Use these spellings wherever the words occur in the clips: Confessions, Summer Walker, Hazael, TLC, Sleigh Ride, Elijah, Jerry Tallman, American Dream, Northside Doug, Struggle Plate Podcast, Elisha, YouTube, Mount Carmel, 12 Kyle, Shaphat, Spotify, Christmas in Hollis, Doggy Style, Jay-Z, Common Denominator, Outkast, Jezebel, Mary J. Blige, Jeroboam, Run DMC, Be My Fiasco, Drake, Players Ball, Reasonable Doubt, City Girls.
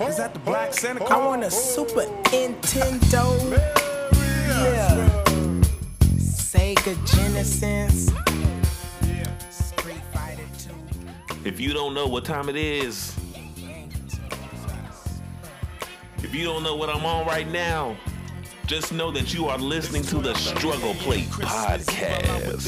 Is that the Black Santa Claus? I want a Super Nintendo. Yeah. Sega Genesis. Street Fighter 2. If you don't know what time it is, if you don't know what I'm on right now, just know that you are listening to the Struggle Plate Podcast.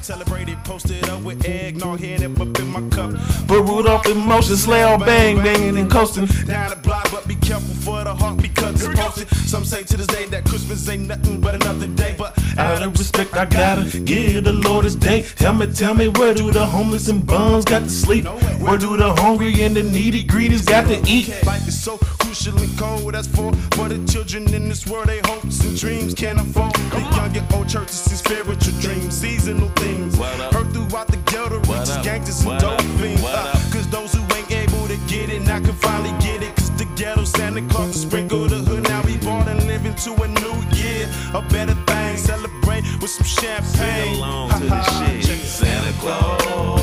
Celebrated, posted up with eggnog, headed up in my cup. But Rudolph in motion, sleigh all bang, banging and coasting. Down the block, but be careful for the heartbeat cuts posted. Some say to this day that Christmas ain't nothing but another day. But out of respect, I gotta give the Lord his day. Tell me, where do the homeless and bums got to sleep? Where do the hungry and the needy greedies got to eat? Life is so crucial and cold, that's for the children in this world, they hopes and dreams can't afford. The young and old churches see spiritual dreams, seasonal things. Heard throughout the ghetto, riches, gangsters, and dope fiends. Cause those who ain't able to get it, now can finally get it. Cause the ghetto Santa Claus sprinkled the hood. Now we born and living to a new year, a better thing. Celebrate with some champagne. Sing along to the shit, Santa Claus.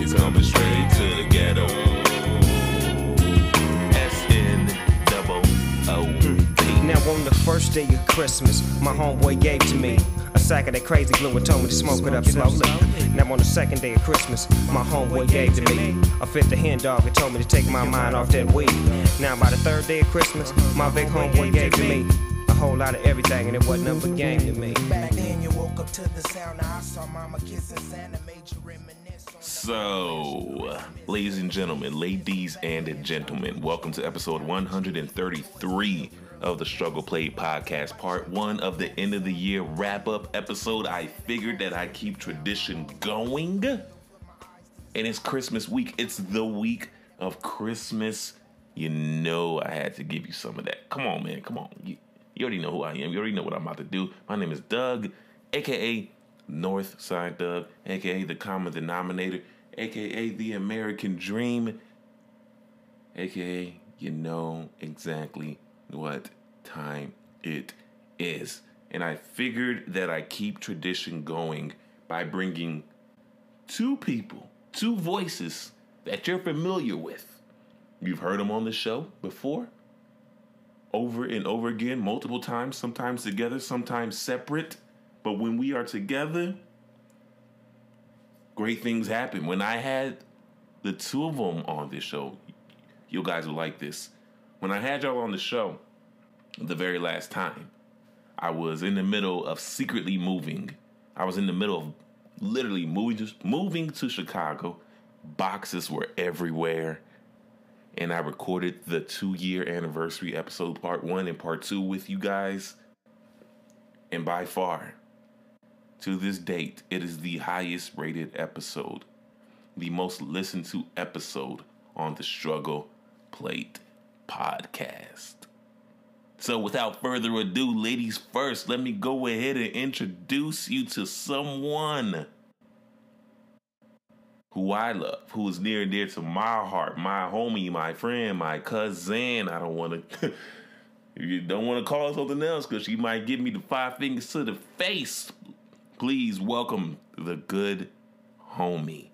He's coming straight to the ghetto. Now on the first day of Christmas, my homeboy gave to me a sack of that crazy glue and told me to smoke it up slowly. Now on the second day of Christmas, my homeboy gave to me a fifth of hen dog and told me to take my mind off that weed. Now by the third day of Christmas, my big homeboy gave to me a whole lot of everything and it wasn't up a game to me. Back then you woke up to the sound I saw mama kissing Santa, made you reminisce. So, ladies and gentlemen, welcome to episode 133 of the Struggle Plate Podcast, part one of the end of the year wrap-up episode. I figured that I keep tradition going, and it's Christmas week. It's the week of Christmas. You know I had to give you some of that. Come on, man. Come on. You already know who I am. You already know what I'm about to do. My name is Doug, a.k.a. Northside Doug, a.k.a. the Common Denominator, a.k.a. the American Dream, a.k.a. you know exactly what time it is. And I figured that I keep tradition going by bringing two people, two voices that you're familiar with. You've heard them on the show before, over and over again, multiple times, sometimes together, sometimes separate. But when we are together, great things happen. When I had the two of them on this show, you guys would like this. When I had y'all on the show the very last time, I was in the middle of secretly moving. I was in the middle of literally moving to Chicago. Boxes were everywhere. And I recorded the 2-year anniversary episode, part one and part two, with you guys. And by far, to this date, it is the highest rated episode, the most listened to episode on the Struggle Plate Podcast. So without further ado, ladies first, let me go ahead and introduce you to someone who I love, who is near and dear to my heart, my homie, my friend, my cousin. I don't want to you don't want to call her something else because she might give me the five fingers to the face. Please welcome the good homie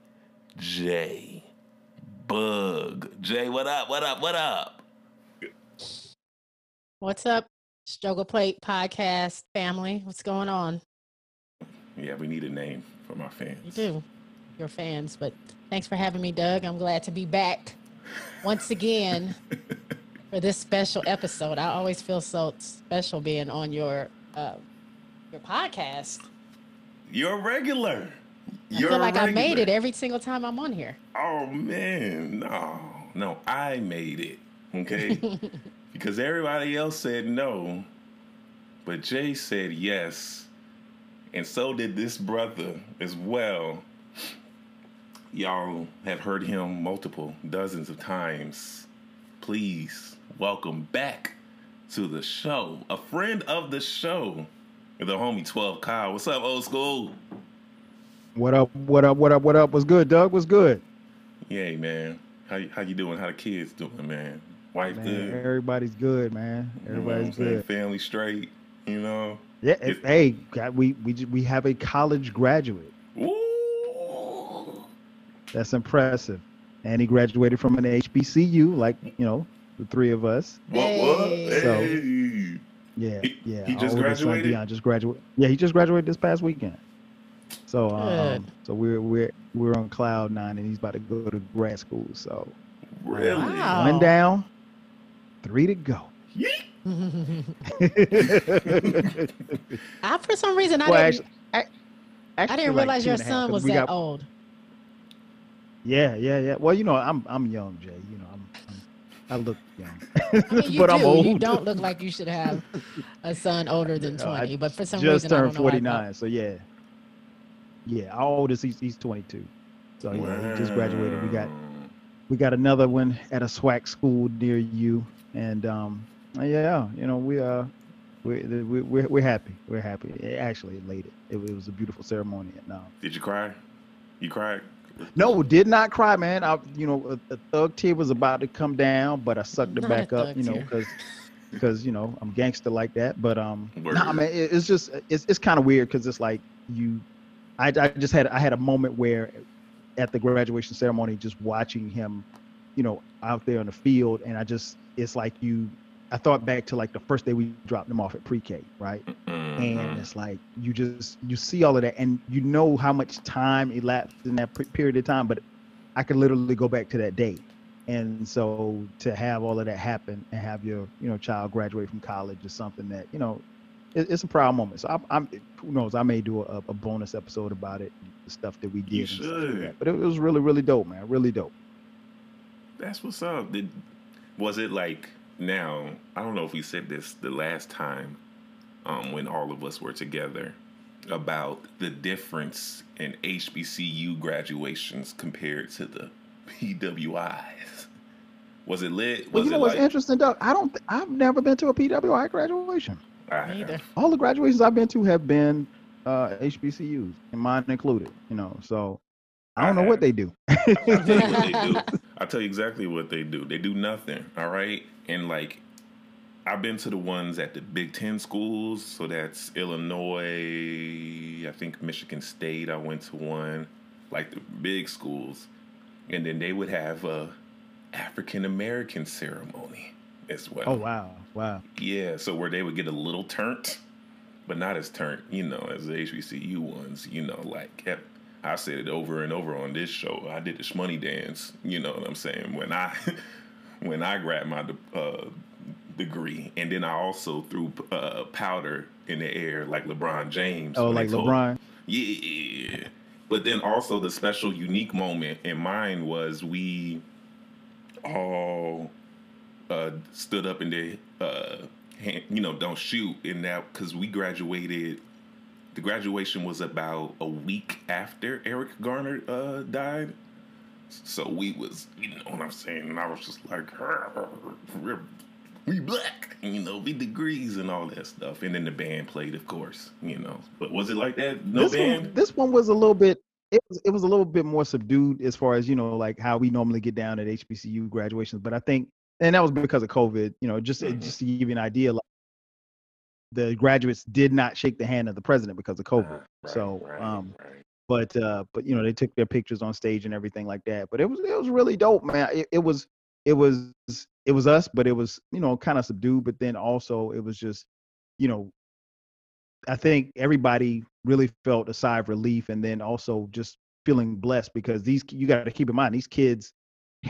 J Boog. J, what up, what up, what up? What's up, Struggle Plate Podcast family? What's going on? Yeah, we need a name for my fans. You do. Your fans, but thanks for having me, Doug. I'm glad to be back once again for this special episode. I always feel so special being on your podcast. You're a regular. I feel like I made it every single time I'm on here. Oh, man. No, I made it. Okay. Because everybody else said no, but Jay said yes, and so did this brother as well. Y'all have heard him multiple dozens of times. Please welcome back to the show, a friend of the show, the homie 12 Kyle. What's up, old school? What up, what up, what up, what up? What's good, Doug? What's good? Yay, man. How you doing? How the kids doing, man? Wife, man, good. Everybody's good, man. Everybody's good. Family straight, you know. Yeah. Hey, God, we have a college graduate. Ooh. That's impressive. And he graduated from an HBCU, like, you know, the three of us. What? So, hey. Yeah, yeah. He just graduated. Deion just graduated. Yeah, he just graduated this past weekend. So, so we're on cloud nine, and he's about to go to grad school. So, really, one down, three to go. I didn't realize your son was that old. Yeah. Well, you know, I'm young, Jay. You know, I look young, I mean, but I'm old. You don't look like you should have a son older than 20, but for some reason, I just turned 49, so yeah. Yeah, our oldest, he's 22. So yeah, he just graduated. We got another one at a SWAC school near you, and yeah, you know, we're happy. We're happy. Actually, elated. It was a beautiful ceremony. And did you cry? You cried? No, did not cry, man. You know, a thug tear was about to come down, but I sucked it back up, you know, because you know, I'm gangster like that. But man, it's just it's kind of weird because it's like I had a moment where at the graduation ceremony, just watching him, you know, out there on the field, and I thought back to like the first day we dropped him off at pre-K, right? Mm-hmm. And it's like you see all of that, and you know how much time elapsed in that period of time, but I could literally go back to that day. And so to have all of that happen and have your, you know, child graduate from college is something that, you know, it's a proud moment. So who knows? I may do a bonus episode about it, the stuff that we did. But it was really, really dope, man. Really dope. That's what's up. Was it like, now, I don't know if we said this the last time when all of us were together, about the difference in HBCU graduations compared to the PWIs. Was it lit? Well, you know what's interesting, Doug? I've never been to a PWI graduation. All the graduations I've been to have been HBCUs, and mine included, you know, so I don't know what they do. I'll tell you exactly what they do. They do nothing, all right? And, like, I've been to the ones at the Big Ten schools, so that's Illinois, I think Michigan State, I went to one, like the big schools. And then they would have a African-American ceremony as well. Oh, wow. Yeah, so where they would get a little turnt, but not as turnt, you know, as the HBCU ones, you know, like I said it over and over on this show. I did the shmoney dance, you know what I'm saying, when I grabbed my degree, and then I also threw powder in the air like LeBron James. Oh, like LeBron? Yeah. But then also the special unique moment in mine was we all stood up and did, you know, don't shoot in that, because we graduated. The graduation was about a week after Eric Garner died. So we was, you know what I'm saying? And I was just like, we black, you know, we degrees and all that stuff. And then the band played, of course, you know. But was it like that? No band? This one was a little bit, it was a little bit more subdued as far as, you know, like how we normally get down at HBCU graduations. But I think, and that was because of COVID, you know, just to give you an idea, like, the graduates did not shake the hand of the president because of COVID. Right. But you know, they took their pictures on stage and everything like that. But it was really dope, man. It was us, but it was, you know, kind of subdued. But then also it was just, you know, I think everybody really felt a sigh of relief, and then also just feeling blessed, because these, you got to keep in mind, these kids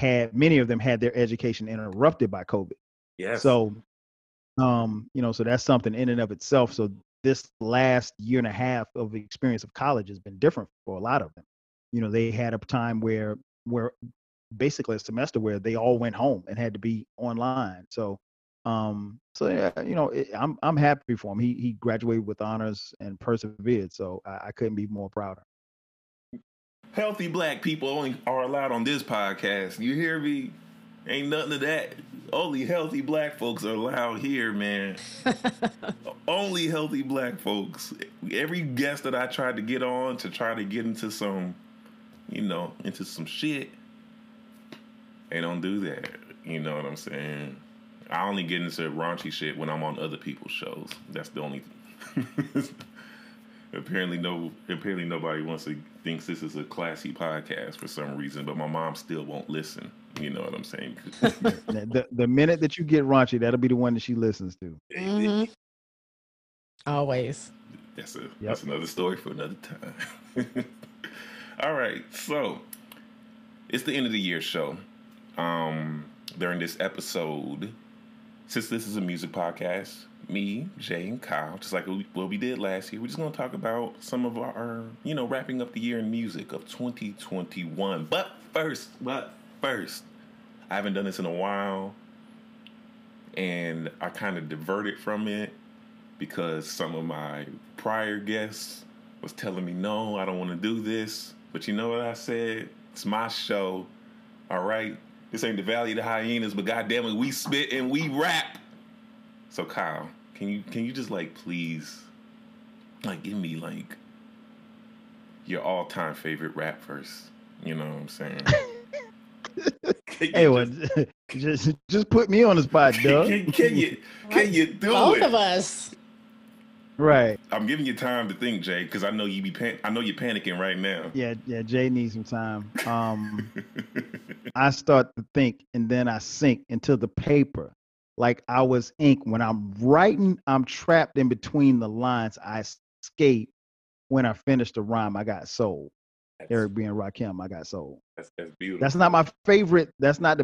many of them had their education interrupted by COVID. Yes. So, you know, so that's something in and of itself. So this last year and a half of experience of college has been different for a lot of them. You know, they had a time where basically a semester where they all went home and had to be online. So, so yeah, you know, I'm happy for him. He graduated with honors and persevered. So I couldn't be more prouder. Healthy black people only are allowed on this podcast. You hear me? Ain't nothing to that. Only healthy black folks are allowed here, man. Only healthy black folks. Every guest that I tried to get on to try to get into some, you know, into some shit, they don't do that. You know what I'm saying? I only get into raunchy shit when I'm on other people's shows. That's the only Apparently nobody thinks this is a classy podcast for some reason, but my mom still won't listen. You know what I'm saying? the minute that you get raunchy, that'll be the one that she listens to. Mm-hmm. Always. That's another story for another time. All right, so it's the end of the year show. During this episode, since this is a music podcast, me, Jay, and Kyle, just like what we did last year, we're just going to talk about some of our, wrapping up the year in music of 2021. But first, I haven't done this in a while, and I kind of diverted from it because some of my prior guests was telling me, no, I don't want to do this. But you know what I said? It's my show, all right? This ain't the Valley of the Hyenas, but goddamn it, we spit and we rap. So Kyle, can you just please give me your all time favorite rap verse? You know what I'm saying? Hey, just put me on the spot, Doug. Can you do both it? Both of us. Right. I'm giving you time to think, Jay, because I know you're panicking right now. Yeah. Jay needs some time. I start to think and then I sink into the paper, like I was ink. When I'm writing, I'm trapped in between the lines. I escape. When I finish the rhyme, I got sold. Eric B. and Rakim, I got sold. That's beautiful. That's not my favorite. That's not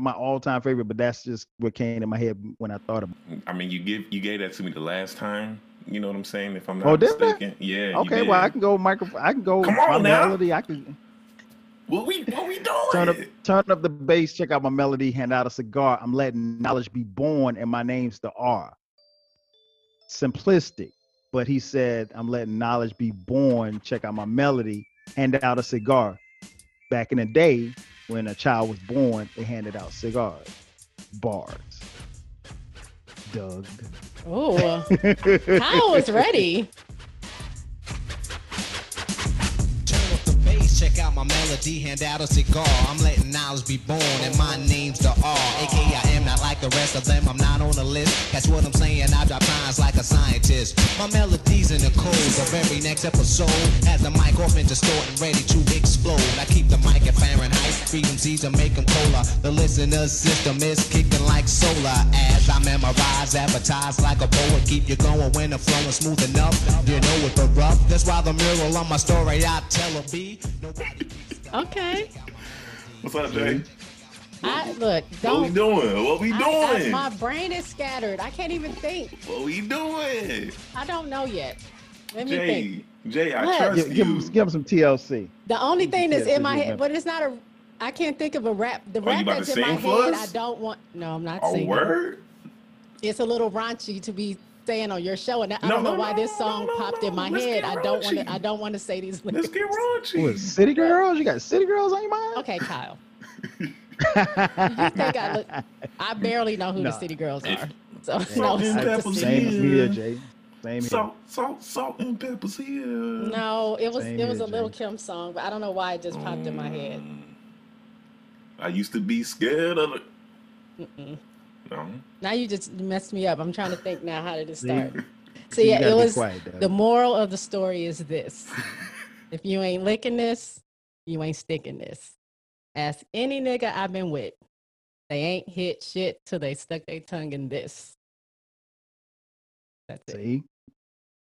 my all-time favorite. But that's just what came in my head when I thought about it. I mean, you gave that to me the last time. You know what I'm saying? If I'm not mistaken. Yeah. Okay. Well, I can go microphone. I can go. Come on now. Melody. I can. What we doing? Turn up the bass. Check out my melody. Hand out a cigar. I'm letting knowledge be born, and my name's the R. Simplistic, but he said I'm letting knowledge be born. Check out my melody. Hand out a cigar. Back in the day, when a child was born, they handed out cigars. Bars. Doug. Oh, Kyle was ready. Check out my melody, hand out a cigar. I'm letting knowledge be born, and my name's the R. AKA, I am not like the rest of them. I'm not on the list. That's what I'm saying. I drop lines like a scientist. My melody's in the code. The very next episode has the mic off and distort and ready to explode. I keep the mic at Fahrenheit. Freedom Z's to make them cola. The listener's system is kicking like solar. As I memorize, advertise like a poet. Keep you going when the flow is smooth enough. You know it, but rough. That's why the mural on my story I tell a B. Okay. What's up, Jay? What we doing? My brain is scattered. I can't even think. What we doing? I don't know yet. Let me think. Jay, I trust you. Give him some TLC. The only thing that's in my head, but it's not a. I can't think of a rap. The rap that's in my head, I don't want. No, I'm not singing. A word? It's a little raunchy to be saying on your show, and I don't know why this song popped in my head. I don't want to say these lyrics. Let's get raunchy. What, City Girls? You got City Girls on your mind? Okay, Kyle. I barely know who the City Girls are. So Salt and Pepper's here, Jay. Same here. Salt and Pepper's here. No, it was a Lil' Kim song, but I don't know why it just popped in my head. I used to be scared of it. Mm-mm. No. Now you just messed me up. I'm trying to think now. How did it start? So yeah, it was quiet, the moral of the story is this: if you ain't licking this, you ain't sticking this. Ask any nigga I've been with, they ain't hit shit till they stuck their tongue in this. That's it.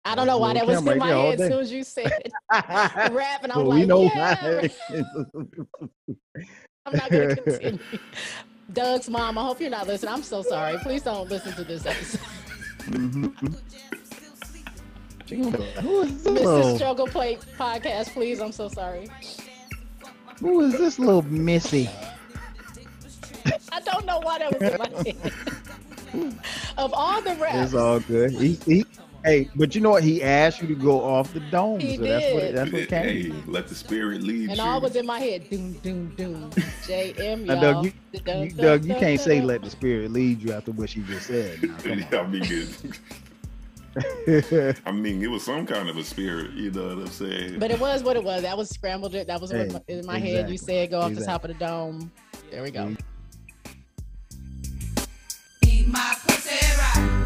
I don't know why that was in my head as soon as you said it. Rap, and I'm I'm not gonna continue. Doug's mom, I hope you're not listening. I'm so sorry. Please don't listen to this episode. Mm-hmm. Mrs. Struggle Plate Podcast, please. I'm so sorry. Who is this little Missy? I don't know why that was in my head. Of all the raps. It's all good. Hey, but you know what? He asked you to go off the dome. He did. That's what came. Hey, let the spirit lead you. And all was in my head. Doom, doom, doom. JM, y'all. Doug, you can't say let the spirit lead you after what she just said. Now, I mean, it was some kind of a spirit. You know what I'm saying? But it was what it was. That was scrambled. That was in my head. You said go off the top of the dome. There we go. Eat my pussy right.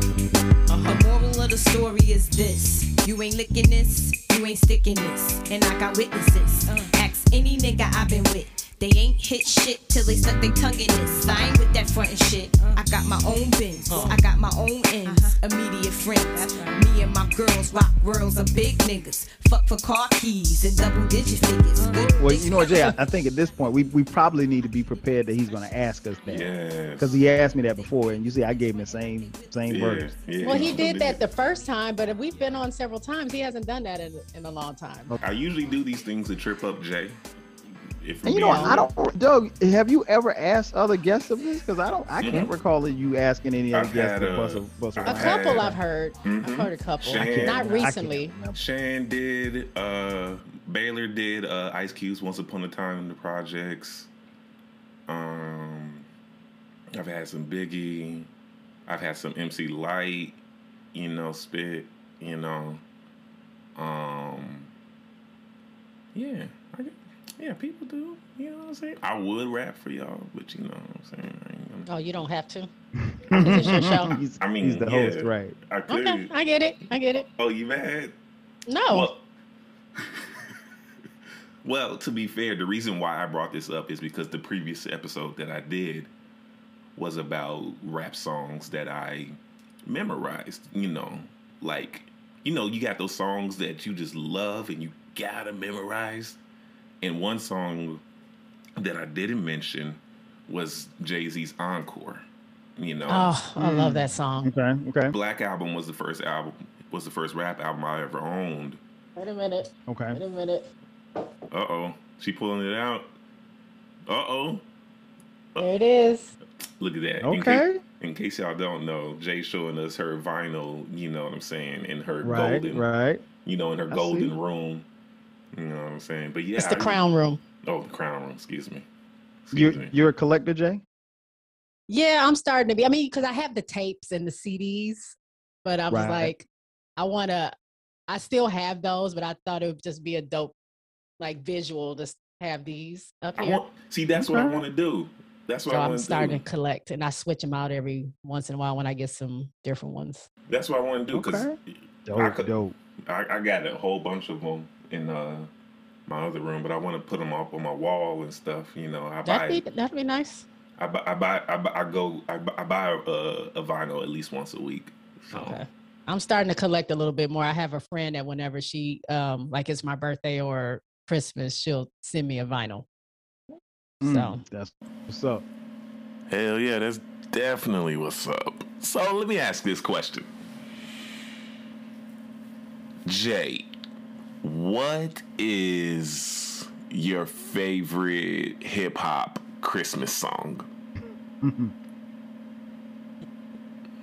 The moral of the story is this: You ain't licking this, you ain't sticking this, and I got witnesses. Ask any nigga I've been with. They ain't hit shit till they stuck their tongue in this. I ain't with that front and shit. I got my own bins, I got my own ends, immediate friends. Right. Me and my girls rock worlds of big niggas. Fuck for car keys and double digit figures. Well, you know what, Jay, I think at this point we probably need to be prepared that he's gonna ask us that. Yes. Because he asked me that before, and you see I gave him the same words. Yeah. Well, he did that the first time, but if we've been on several times, he hasn't done that in a long time. Okay. I usually do these things to trip up Jay. And you know, I don't, Doug, have you ever asked other guests of this? Because I can't recall you asking any other guests. A couple I've heard. I've heard a couple. Not recently. Shan did, Baylor did, Ice Cube's Once Upon a Time in the Projects. I've had some Biggie. I've had some MC Light, you know, Spit, you know. Yeah, I guess. Yeah, people do. You know what I'm saying? I would rap for y'all, but you know what I'm saying? Oh, you don't have to? It's your show. I mean, he's the host, right? Okay, I get it. Oh, you mad? No. Well, to be fair, the reason why I brought this up is because the previous episode that I did was about rap songs that I memorized, you know. Like, you know, you got those songs that you just love and you gotta memorize. And one song that I didn't mention was Jay-Z's Encore. You know, I love that song. Okay. Black Album was the first rap album I ever owned. Wait a minute. Uh-oh. She pulling it out. Uh-oh. There it is. Look at that. Okay. In case y'all don't know, Jay showing us her vinyl, you know what I'm saying, in her golden. Right. You know, in her golden room. You know what I'm saying? But yeah, it's the crown room. Oh, the crown room. Excuse me. You're a collector, Jay? Yeah, I'm starting to be. I mean, because I have the tapes and the CDs, but I was like, I still have those, but I thought it would just be a dope, like, visual to have these up here. That's what I want to do. That's what I want to do. So I'm starting to collect, and I switch them out every once in a while when I get some different ones. That's what I want to do, because I got a whole bunch of them in my other room, but I want to put them up on my wall and stuff. You know, that'd be nice. I buy a vinyl at least once a week. So. Okay. I'm starting to collect a little bit more. I have a friend that whenever she like it's my birthday or Christmas, she'll send me a vinyl. So that's what's up. Hell yeah, that's definitely what's up. So let me ask this question, Jay. What is your favorite hip-hop Christmas song?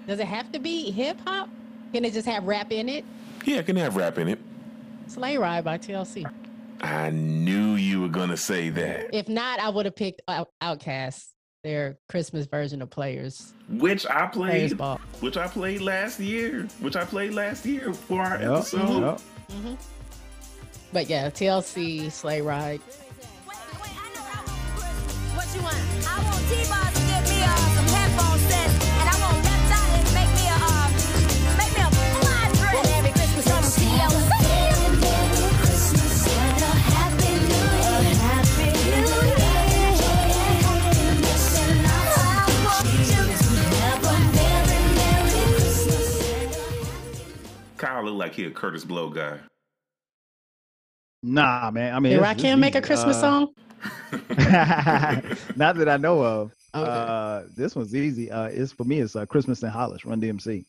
Does it have to be hip-hop? Can it just have rap in it? Yeah, it can have rap in it. Sleigh Ride by TLC. I knew you were going to say that. If not, I would have picked Outkast, their Christmas version of Players. Which I played last year for our episode. Yep. Mm-hmm. But yeah, TLC, Sleigh Ride. What you want? I want T-Boss to give me some headphone sets, and I want Left Eye to make me a fly dress. Merry Christmas on TLC. Merry Christmas and a Happy New Year. Happy New Year. Kyle look like he a Curtis Blow guy. Nah, man. I mean, I can't make a Christmas song. Not that I know of. Okay. This one's easy. It's for me. It's Christmas in Hollis, Run DMC.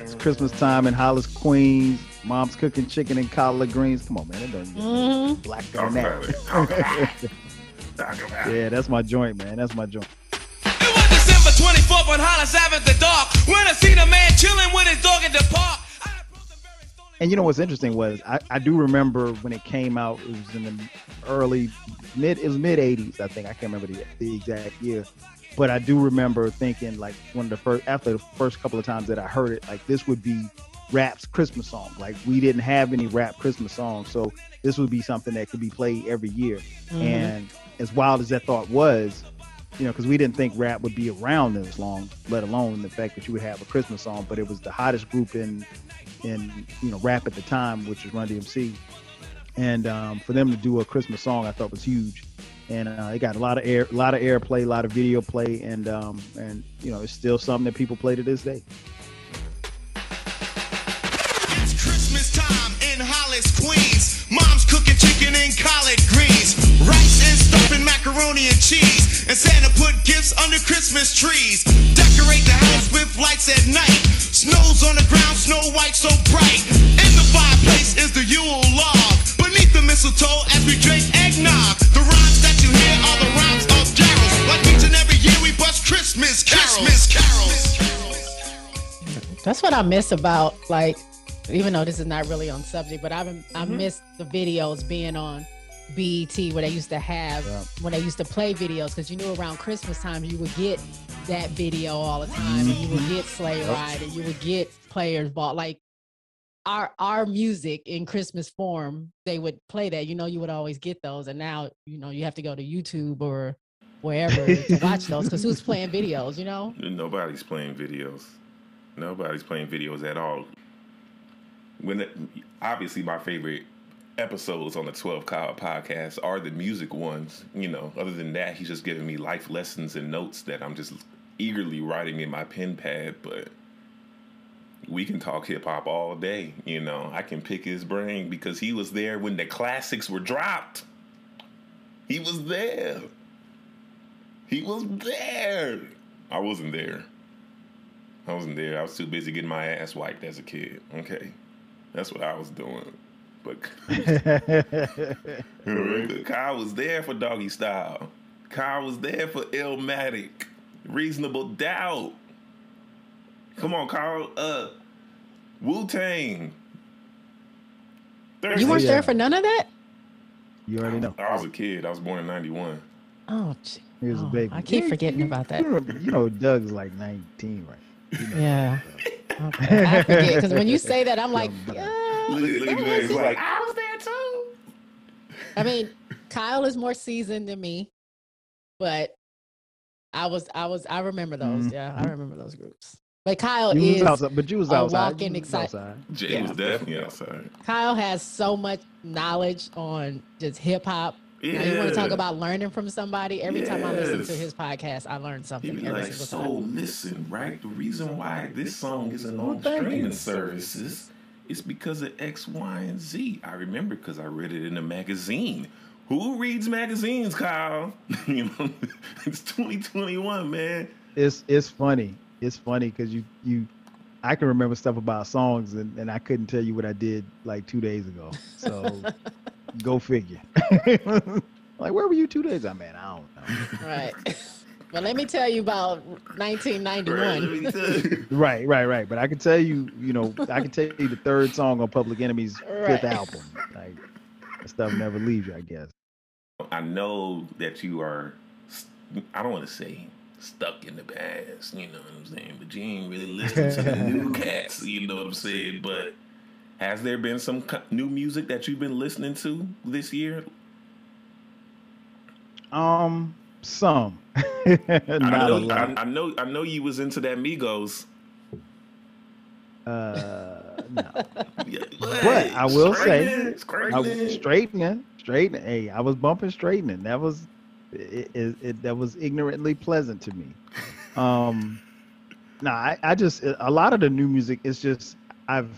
It's Christmas time in Hollis, Queens. Mom's cooking chicken and collard greens. Come on, man. It doesn't black on that. Yeah, that's my joint, man. That's my joint. It was December 24th on Hollis Avenue, the dark. When I seen a man chilling with his dog in the park. And you know what's interesting was I do remember when it came out. It was in the mid 80s, I think. I can't remember the exact year. But I do remember thinking, like, after the first couple of times that I heard it, like, this would be raps Christmas songs. Like, we didn't have any rap Christmas songs, so this would be something that could be played every year. Mm-hmm. And as wild as that thought was, you know, because we didn't think rap would be around this long, let alone the fact that you would have a Christmas song. But it was the hottest group in you know, rap at the time, which was Run DMC. And for them to do a Christmas song, I thought was huge. And it got a lot of airplay, a lot of video play, and you know, it's still something that people play to this day. It's Christmas time in Hollis, Queens. Mom's cooking chicken and collard greens, rice and stuffing macaroni and cheese, and Santa put gifts under Christmas trees. Decorate the house with lights at night. Snow's on the ground, snow white so bright. In the fireplace is the Yule log. Beneath the mistletoe as we drink eggnog. The rhymes that you hear are the rhymes of carols. Like each and every year we bust Christmas carols. Christmas carols. That's what I miss about, like, even though this is not really on subject, but I miss the videos being on BET where they used to have, when they used to play videos, because you knew around Christmas time you would get that video all the time, and you would get Sleigh Ride, and you would get Players Ball, like. Our music in Christmas form, they would play that. You know, you would always get those. And now, you know, you have to go to YouTube or wherever to watch those, because who's playing videos, you know? Nobody's playing videos. Nobody's playing videos at all. Obviously, my favorite episodes on the 12 Kyle podcast are the music ones. You know, other than that, he's just giving me life lessons and notes that I'm just eagerly writing in my pen pad, but... We can talk hip-hop all day, you know. I can pick his brain because he was there when the classics were dropped. He was there. He was there. I wasn't there. I wasn't there. I was too busy getting my ass wiped as a kid, okay? That's what I was doing. But Kyle was there for Doggy Style. Kyle was there for Illmatic. Reasonable Doubt. Come on, Carl. Wu-Tang. You weren't there for none of that? You already know. I was a kid. I was born in 91. Oh, geez. He was a baby. I keep forgetting about that. You know, Doug's like 19, right? You know, yeah. Okay. I forget, because when you say that, I'm like, look, I was there too. I mean, Kyle is more seasoned than me, but I remember those. Mm-hmm. Yeah, I remember those groups. But Kyle is outside, but you was outside. Walking excited. Jay was definitely outside. Kyle has so much knowledge on just hip hop. Yeah. You want to talk about learning from somebody? Every time I listen to his podcast, I learn something. Listen, right? The reason why this song isn't on streaming services is because of X, Y, and Z. I remember because I read it in a magazine. Who reads magazines, Kyle? You know, it's 2021, man. It's funny. It's funny because I can remember stuff about songs and I couldn't tell you what I did like 2 days ago. So go figure. Like, where were you 2 days? I don't know. Right. Well, let me tell you about 1991. Right. But I can tell you, I can tell you the third song on Public Enemy's fifth album. Like, that stuff never leaves you, I guess. I know that you are, I don't want to say stuck in the past, you know what I'm saying? But you ain't really listening to the new cats, you know what I'm saying? But has there been some new music that you've been listening to this year? Some. I know you was into that Migos. No. But I will say, straightening. Hey, I was bumping straightening. That was. That was ignorantly pleasant to me. I just a lot of the new music is just I'm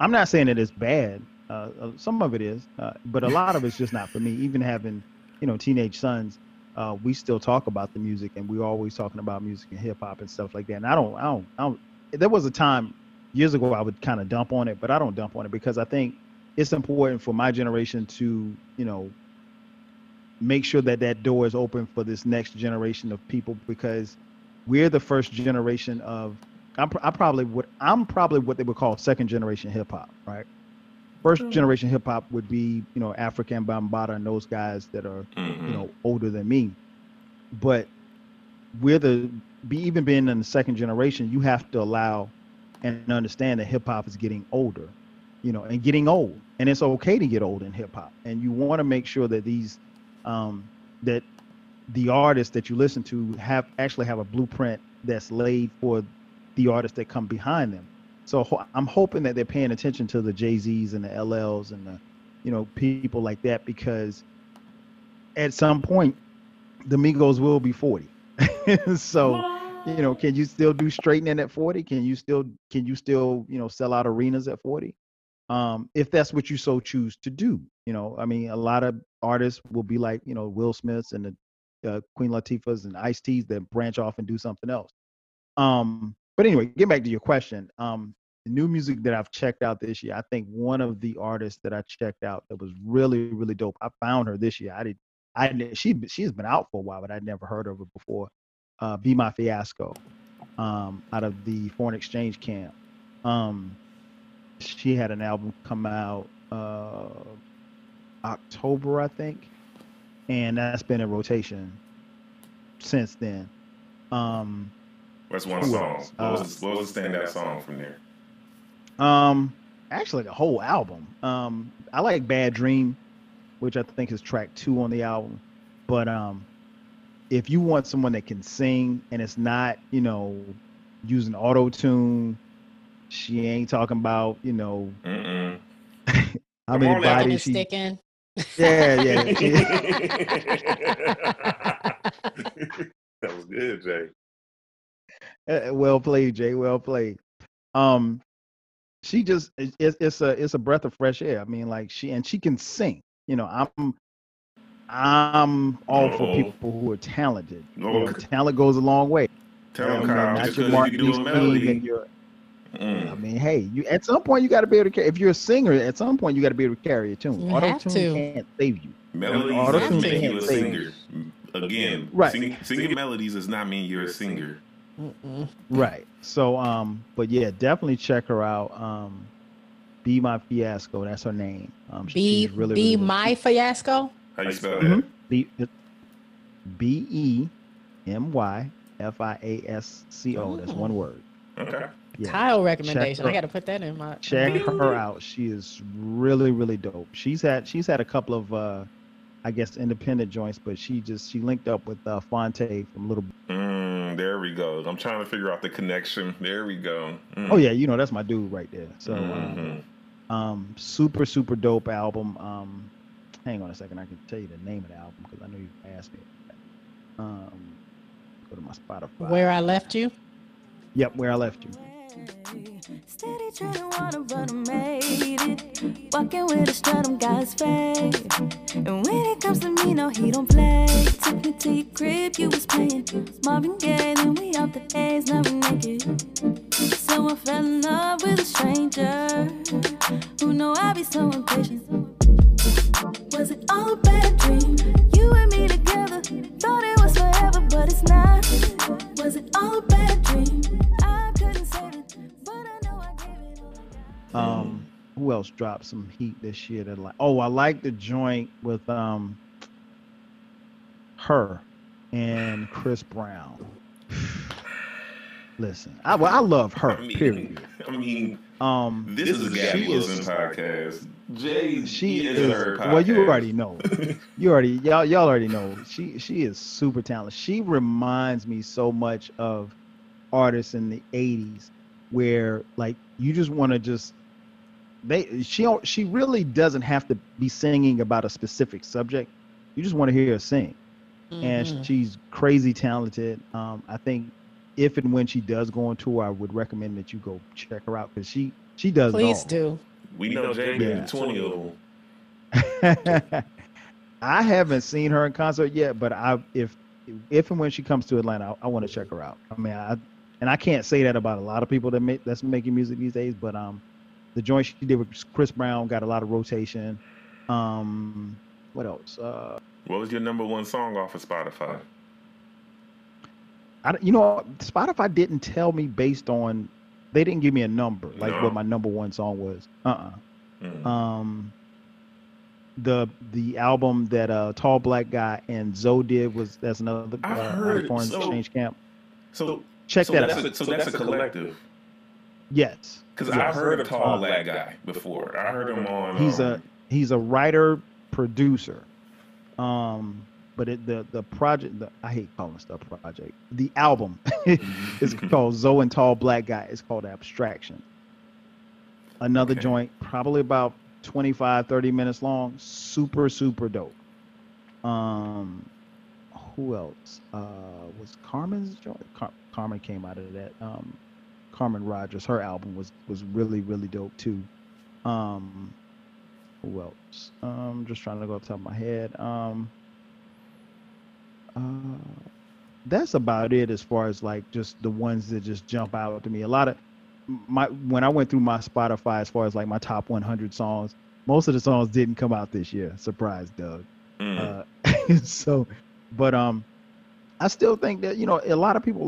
not saying that it's bad. Some of it is, but a lot of it's just not for me. Even having teenage sons, we still talk about the music, and we're always talking about music and hip hop and stuff like that. And I don't. There was a time years ago I would kind of dump on it, but I don't dump on it because I think it's important for my generation to make sure that door is open for this next generation of people, because we're the first generation of I'm probably what they would call second generation hip hop, right? First generation hip hop would be, African Bambaataa and those guys that are, older than me. But even being in the second generation, you have to allow and understand that hip hop is getting older, you know, and getting old, and it's okay to get old in hip hop. And you want to make sure that these, that the artists that you listen to have actually have a blueprint that's laid for the artists that come behind them. So I'm hoping that they're paying attention to the Jay-Z's and the LL's and the, you know, people like that, because at some point the Migos will be 40. So, you know, can you still do straightening at 40? Can you still, you know, sell out arenas at 40? If that's what you so choose to do, you know, I mean, a lot of artists will be like, you know, Will Smith's and the Queen Latifah's and Ice-T's that branch off and do something else. But anyway, get back to your question. The new music that I've checked out this year, I think one of the artists that I checked out that was really, really dope, I found her this year. She's been out for a while, but I'd never heard of her before. Be My Fiasco, out of the Foreign Exchange camp. She had an album come out October, I think, and that's been in rotation since then. What's one song? What was the standout song from there? Actually, the whole album. I like Bad Dream, which I think is track 2 on the album. But if you want someone that can sing and it's not, you know, using auto tune, she ain't talking about, you know, how many bodies she's sticking. Yeah. That was good, Jay. Well played, Jay. Well played. She just, it's a breath of fresh air. I mean, like she can sing. You know, I'm all for people who are talented. You know, talent goes a long way. I mean, hey, at some point you got to be able to carry. If you're a singer, at some point you got to be able to carry a tune. Auto-tune can't save you. Melodies can't save you. Again, right. Singing melodies does not mean you're a singer. Mm-mm. Right. So, but yeah, definitely check her out. Be My Fiasco. That's her name. She's really, Be really My cool. Fiasco? How you spell that? B-E-M-Y-F-I-A-S-C-O. That's one word. Okay. Yeah. Kyle recommendation. I got to put that in my... Check her out. She is really, really dope. She's had a couple of, I guess, independent joints, but she linked up with Fonte from Little... There we go. I'm trying to figure out the connection. There we go. Oh yeah, you know that's my dude right there. So, super super dope album. Hang on a second, I can tell you the name of the album because I know you asked me. Go to my Spotify. Where I Left You. Yep, Where I Left You. Steady trying to wanna run and made it. Walking with a strut on God's faith. And when it comes to me, no, he don't play. Took me to your crib, you was playing Marvin Gaye, then we out the A's, now we naked. So I fell in love with a stranger who know I be so impatient. Was it all a bad dream? You and me together. Thought it was forever, but it's not. Was it all a bad dream? I couldn't save it, but I know I gave it all I got. Who else dropped some heat this year? That I like the joint with her and Chris Brown. Listen, I love her. Period. This is a Gabby Wilson podcast. Jay, she is her podcast. Well, you already know. Y'all already know. She is super talented. She reminds me so much of artists in the '80s, where like you just want to just she really doesn't have to be singing about a specific subject. You just want to hear her sing, and she's crazy talented. I think. If and when she does go on tour, I would recommend that you go check her out because she does. Please do. We know Jay did 20 of them. I haven't seen her in concert yet, but if and when she comes to Atlanta, I want to check her out. I mean, I can't say that about a lot of people that's making music these days, but the joint she did with Chris Brown got a lot of rotation. What else? What was your number one song off of Spotify? You know, Spotify didn't tell me based on, they didn't give me a number, like what my number one song was. The album that Tall Black Guy and Zoe did was, that's another Foreign Exchange camp. So check that out. So that's a collective. Yes. Because yes. I've heard of Tall Black Guy before. I heard him on. He's a writer producer. But the project, I hate calling stuff project. The album is called Zoe and Tall Black Guy. It's called Abstraction. Another joint, probably about 25, 30 minutes long. Super, super dope. Who else? Was Carmen's joint? Carmen came out of that. Carmen Rogers, her album was really, really dope too. Who else? Just trying to go off the top of my head. That's about it as far as like just the ones that just jump out to me. A lot of when I went through my Spotify as far as like my top 100 songs, most of the songs didn't come out this year. Surprise, Doug. So, but I still think that, you know, a lot of people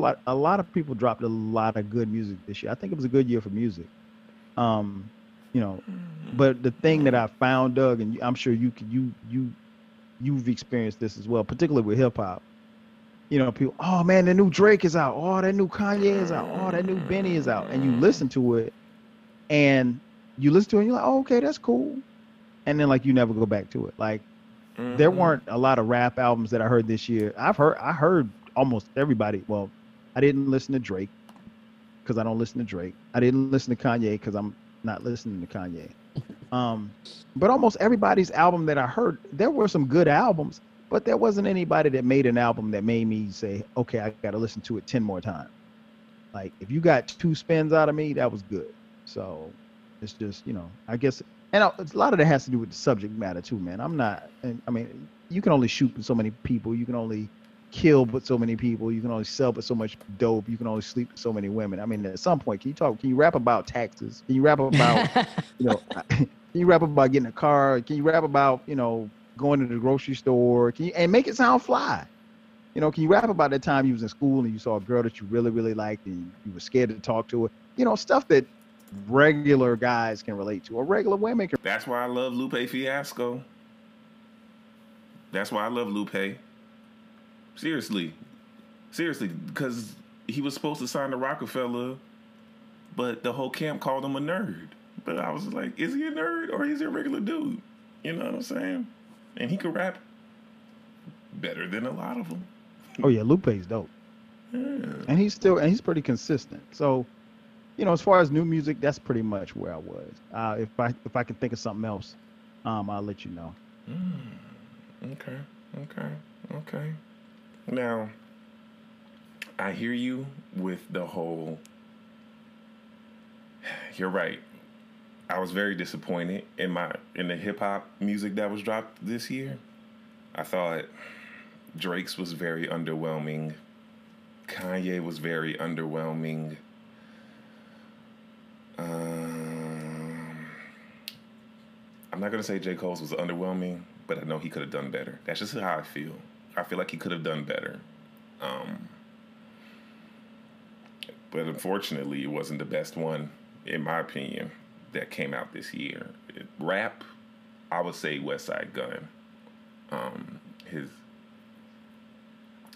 dropped a lot of good music this year. I think it was a good year for music. You know, but the thing that I found, Doug, and I'm sure you've experienced this as well, particularly with hip hop. You know, people, oh man, the new Drake is out. Oh, that new Kanye is out. Oh, that new Benny is out. And you listen to it, and you're like, oh, okay, that's cool. And then like you never go back to it. Like there weren't a lot of rap albums that I heard this year. I heard almost everybody. Well, I didn't listen to Drake because I don't listen to Drake. I didn't listen to Kanye because I'm not listening to Kanye. But almost everybody's album that I heard, there were some good albums, but there wasn't anybody that made an album that made me say, okay, I got to listen to it 10 more times. Like if you got two spins out of me, that was good. So it's just, you know, I guess, and it's a lot of that has to do with the subject matter too, man. I mean, you can only shoot with so many people. You can only kill with so many people. You can only sell with so much dope. You can only sleep with so many women. I mean, at some point, can you rap about taxes? Can you rap about, you know, can you rap about getting a car? Can you rap about, you know, going to the grocery store? And make it sound fly. You know, can you rap about that time you was in school and you saw a girl that you really, really liked and you were scared to talk to her? You know, stuff that regular guys can relate to, or regular women can. That's why I love Lupe Fiasco. That's why I love Lupe. Seriously, because he was supposed to sign to Rockefeller, but the whole camp called him a nerd. But I was like, is he a nerd or is he a regular dude? You know what I'm saying? And he could rap better than a lot of them. Oh yeah, Lupe's dope. Yeah. And he's pretty consistent. So, you know, as far as new music, that's pretty much where I was. If I can think of something else, I'll let you know. Okay. Now, I hear you with the whole, you're right. I was very disappointed in the hip hop music that was dropped this year. I thought Drake's was very underwhelming. Kanye was very underwhelming. I'm not going to say J. Cole's was underwhelming, but I know he could have done better. That's just how I feel. I feel like he could have done better. But unfortunately, it wasn't the best one, in my opinion, that came out this year. Rap, I would say Westside Gunn.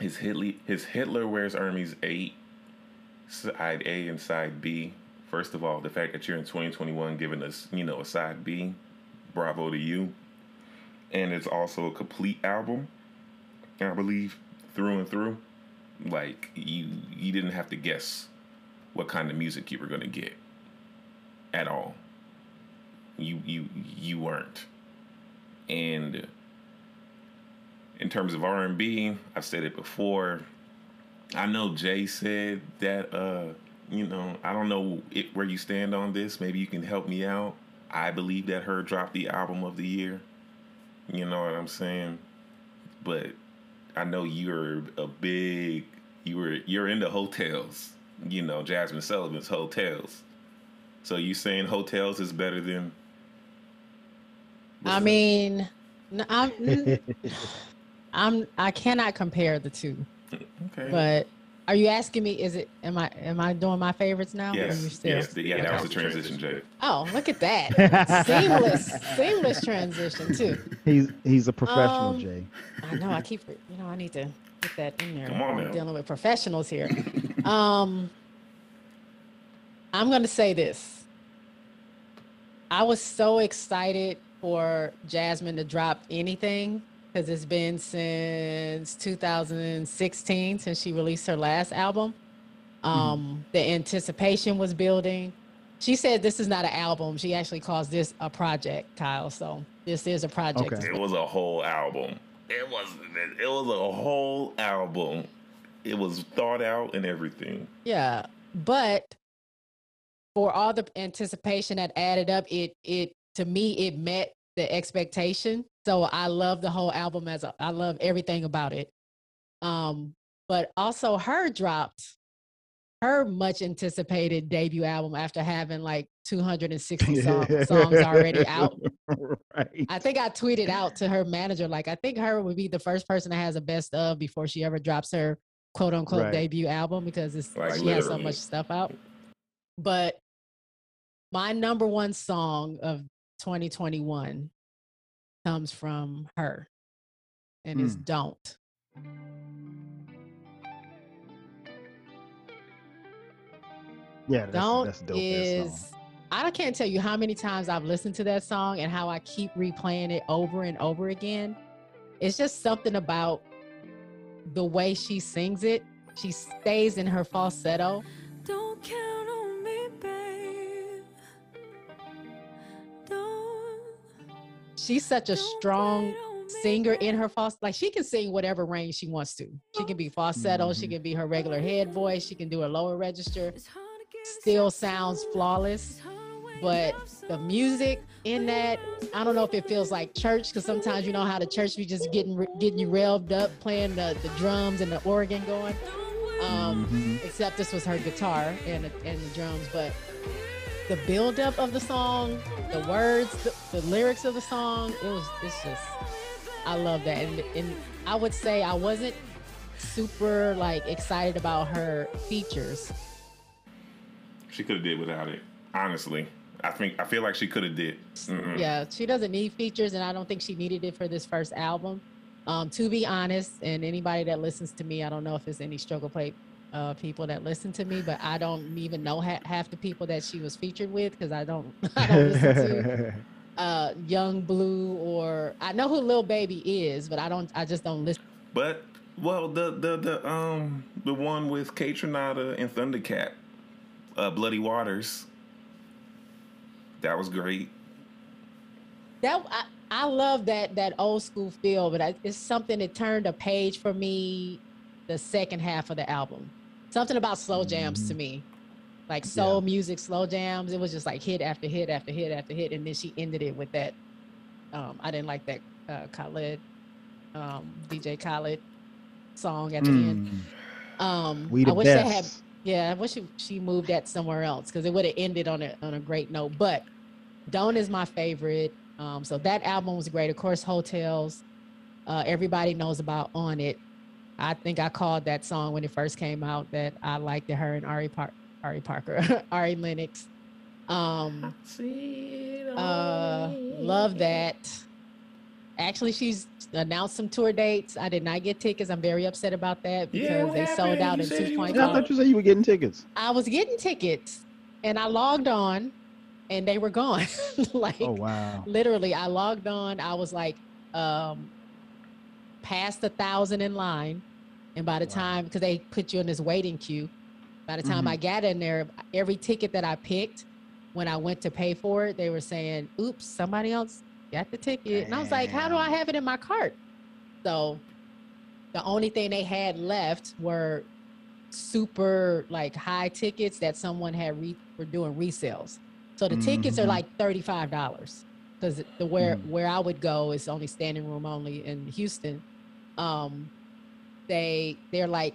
His Hitler Wears Hermes 8, side A and side B. First of all, the fact that you're in 2021 giving us, you know, a side B, bravo to you. And it's also a complete album, I believe, through and through. Like, you didn't have to guess what kind of music you were going to get at all. You weren't. And in terms of R&B, I've said it before. I know Jay said that, you know, I don't know where you stand on this. Maybe you can help me out. I believe that her dropped the album of the year. You know what I'm saying? But I know you're into hotels, you know, Jasmine Sullivan's hotels. So you saying hotels is better than? I mean, no, I cannot compare the two. Okay. But are you asking me? Am I doing my favorites now? Yes. Or are you still? Yes. Yeah, that was the transition, Jay. Oh, look at that! seamless transition too. He's a professional, Jay. I know. I need to get that in there. Come on, I'm dealing with professionals here. I'm going to say this. I was so excited for Jasmine to drop anything because it's been since 2016 since she released her last album. The anticipation was building. She said this is not an album. She actually calls this a project, Kyle. So this is a project. Okay. It was a whole album. It was a whole album. It was thought out and everything. Yeah. But for all the anticipation that added up, it to me, it met the expectation. So I love the whole album I love everything about it. But also her dropped her much anticipated debut album after having like 260 songs already out. Right. I think I tweeted out to her manager, like, I think her would be the first person that has a best of before she ever drops her quote unquote debut album, because it's like, she has so much stuff out. But my number one song of 2021 comes from her, and it's Don't. Yeah, that's dope. I can't tell you how many times I've listened to that song and how I keep replaying it over and over again. It's just something about the way she sings it. She stays in her falsetto. Don't count on me, babe. Don't. She's such a strong singer in her falsetto. Like, she can sing whatever range she wants to. She can be falsetto. She can be her regular head voice. She can do a lower register. Still sounds flawless, but the music in that, I don't know if it feels like church, because sometimes you know how the church be just getting you revved up, playing the drums and the organ going. Except this was her guitar and the drums, but the buildup of the song, the words, the lyrics of the song, it's just, I love that. And I would say I wasn't super like excited about her features. She could have did without it, honestly. I feel like she could have did. Yeah, she doesn't need features, and I don't think she needed it for this first album. To be honest, and anybody that listens to me, I don't know if there's any Struggle Plate people that listen to me, but I don't even know half the people that she was featured with, because I don't listen to Young Blue, or I know who Lil Baby is, but I just don't listen. But well, the one with K. Tronada and Thundercat. Bloody Waters. That was great. That I love that old school feel, but it's something that turned a page for me the second half of the album. Something about slow jams to me. Like soul music, slow jams. It was just like hit after hit after hit after hit. And then she ended it with that. I didn't like that Khaled, DJ Khaled song at the end. I wish they had... Yeah, I wish she moved that somewhere else, because it would have ended on a great note. But Don't is my favorite. So that album was great. Of course, Hotels. Everybody knows about On It. I think I called that song when it first came out that I liked it, her and Ari Parker, Ari Lennox. Love that. Actually, she's announced some tour dates. I did not get tickets. I'm very upset about that, because they sold out in 2.0. I thought you said you were getting tickets. I was getting tickets, and I logged on, and they were gone. Like, oh, wow. Literally, I logged on. I was like past 1,000 in line, and by the time, because they put you in this waiting queue, by the time I got in there, every ticket that I picked, when I went to pay for it, they were saying, oops, somebody else got the ticket. And I was like, how do I have it in my cart? So the only thing they had left were super like high tickets that someone had were doing resales. So the tickets are like $35, because the where I would go is only standing room only in Houston. They're like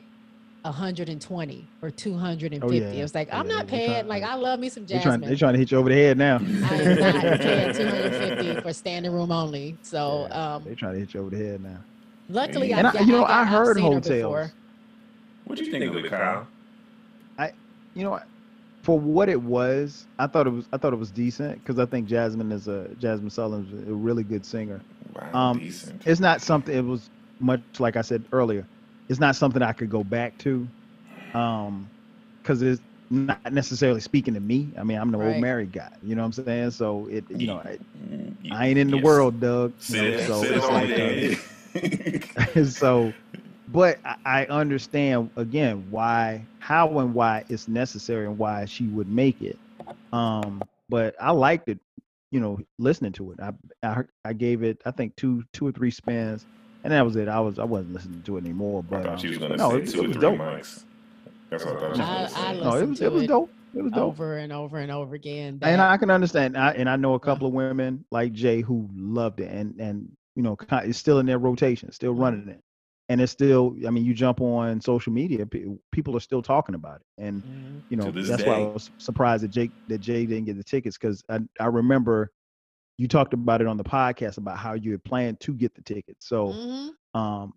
120 or 250. It was like, I'm not paying. Like, I love me some Jasmine. They're trying to hit you over the head now. I am not paying 250 for standing room only. So they're trying to hit you over the head now. Luckily, I heard Hotels. What do you think of it, Kyle? For what it was, I thought it was decent, because I think Jasmine Sullivan's a really good singer. Wow, decent. It's not something. It was much like I said earlier. It's not something I could go back to, because not necessarily speaking to me. I mean, I'm the old married guy. You know what I'm saying? So it, you know, I ain't in the world, Doug. So, but I understand again why, how, and why it's necessary and why she would make it. But I liked it, you know, listening to it. I gave it, I think two or three spins, and that was it. I wasn't listening to it anymore. But I thought she was gonna say two or three mics. That's what I thought. It was dope. It was dope. Over and over and over again. And I can understand. I know a couple of women like Jay who loved it, and you know, it's still in their rotation, still running it, and it's still. I mean, you jump on social media, people are still talking about it, and you know that's why I was surprised that Jay didn't get the tickets, because I remember you talked about it on the podcast about how you had planned to get the tickets. So.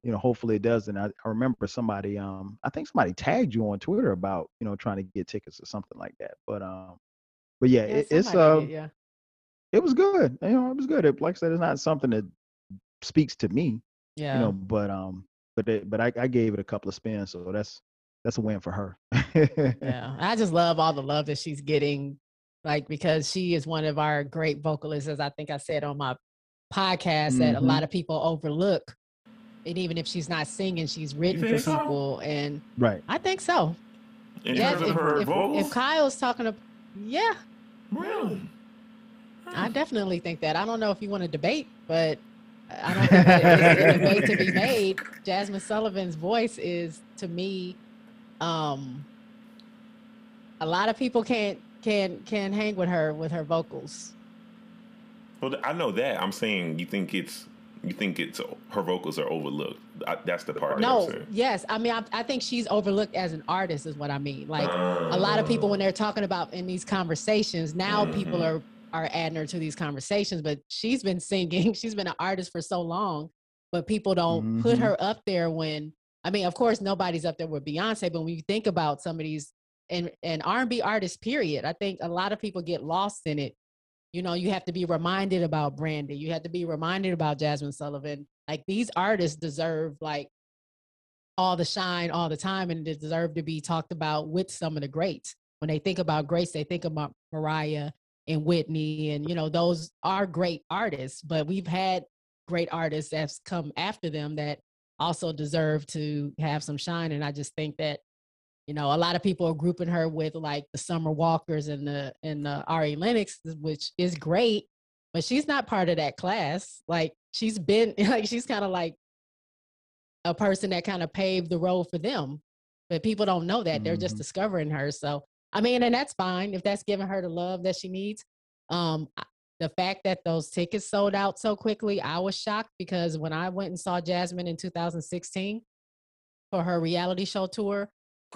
You know, hopefully it does. And I remember somebody, I think somebody tagged you on Twitter about, you know, trying to get tickets or something like that. But yeah, it was good. You know, it was good. It, like I said, it's not something that speaks to me, you know, but I gave it a couple of spins. So that's a win for her. Yeah. I just love all the love that she's getting, like, because she is one of our great vocalists, as I think I said on my podcast, that a lot of people overlook. And even if she's not singing, she's written for people. So? And I think so. If Kyle's talking to, really? I definitely think that. I don't know if you want to debate, but I don't think there's a debate to be made. Jasmine Sullivan's voice is, to me, a lot of people can hang with her vocals. Well, I know that. I'm saying you think her vocals are overlooked. That's the part. No, yes. I mean, I think she's overlooked as an artist is what I mean. Like a lot of people, when they're talking about in these conversations, now people are adding her to these conversations, but she's been singing. She's been an artist for so long, but people don't put her up there when, I mean, of course, nobody's up there with Beyonce, but when you think about some of these and R&B artists, period, I think a lot of people get lost in it. You know, you have to be reminded about Brandy. You have to be reminded about Jasmine Sullivan. Like, these artists deserve, like, all the shine all the time, and they deserve to be talked about with some of the greats. When they think about greats, they think about Mariah and Whitney, and, you know, those are great artists. But we've had great artists that's come after them that also deserve to have some shine. And I just think that, you know, a lot of people are grouping her with like the Summer Walkers and the Ari Lennox, which is great, but she's not part of that class. Like she's kind of like a person that kind of paved the road for them, but people don't know that. They're just discovering her. So, I mean, and that's fine if that's giving her the love that she needs. The fact that those tickets sold out so quickly, I was shocked, because when I went and saw Jasmine in 2016 for her reality show tour,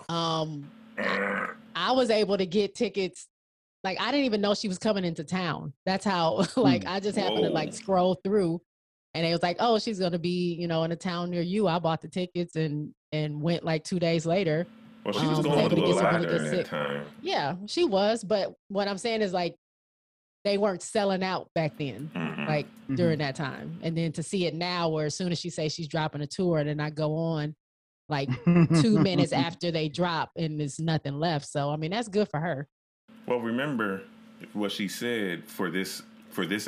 I was able to get tickets. Like, I didn't even know she was coming into town. That's how, like, I just happened to like scroll through, and it was like, oh, she's gonna be, you know, in a town near you. I bought the tickets and went like 2 days later. Well, she was going to get some really good time. Yeah, she was. But what I'm saying is, like, they weren't selling out back then, like during that time. And then to see it now, where as soon as she says she's dropping a tour, and then I go on like 2 minutes after they drop and there's nothing left. So, I mean, that's good for her. Well, remember what she said for this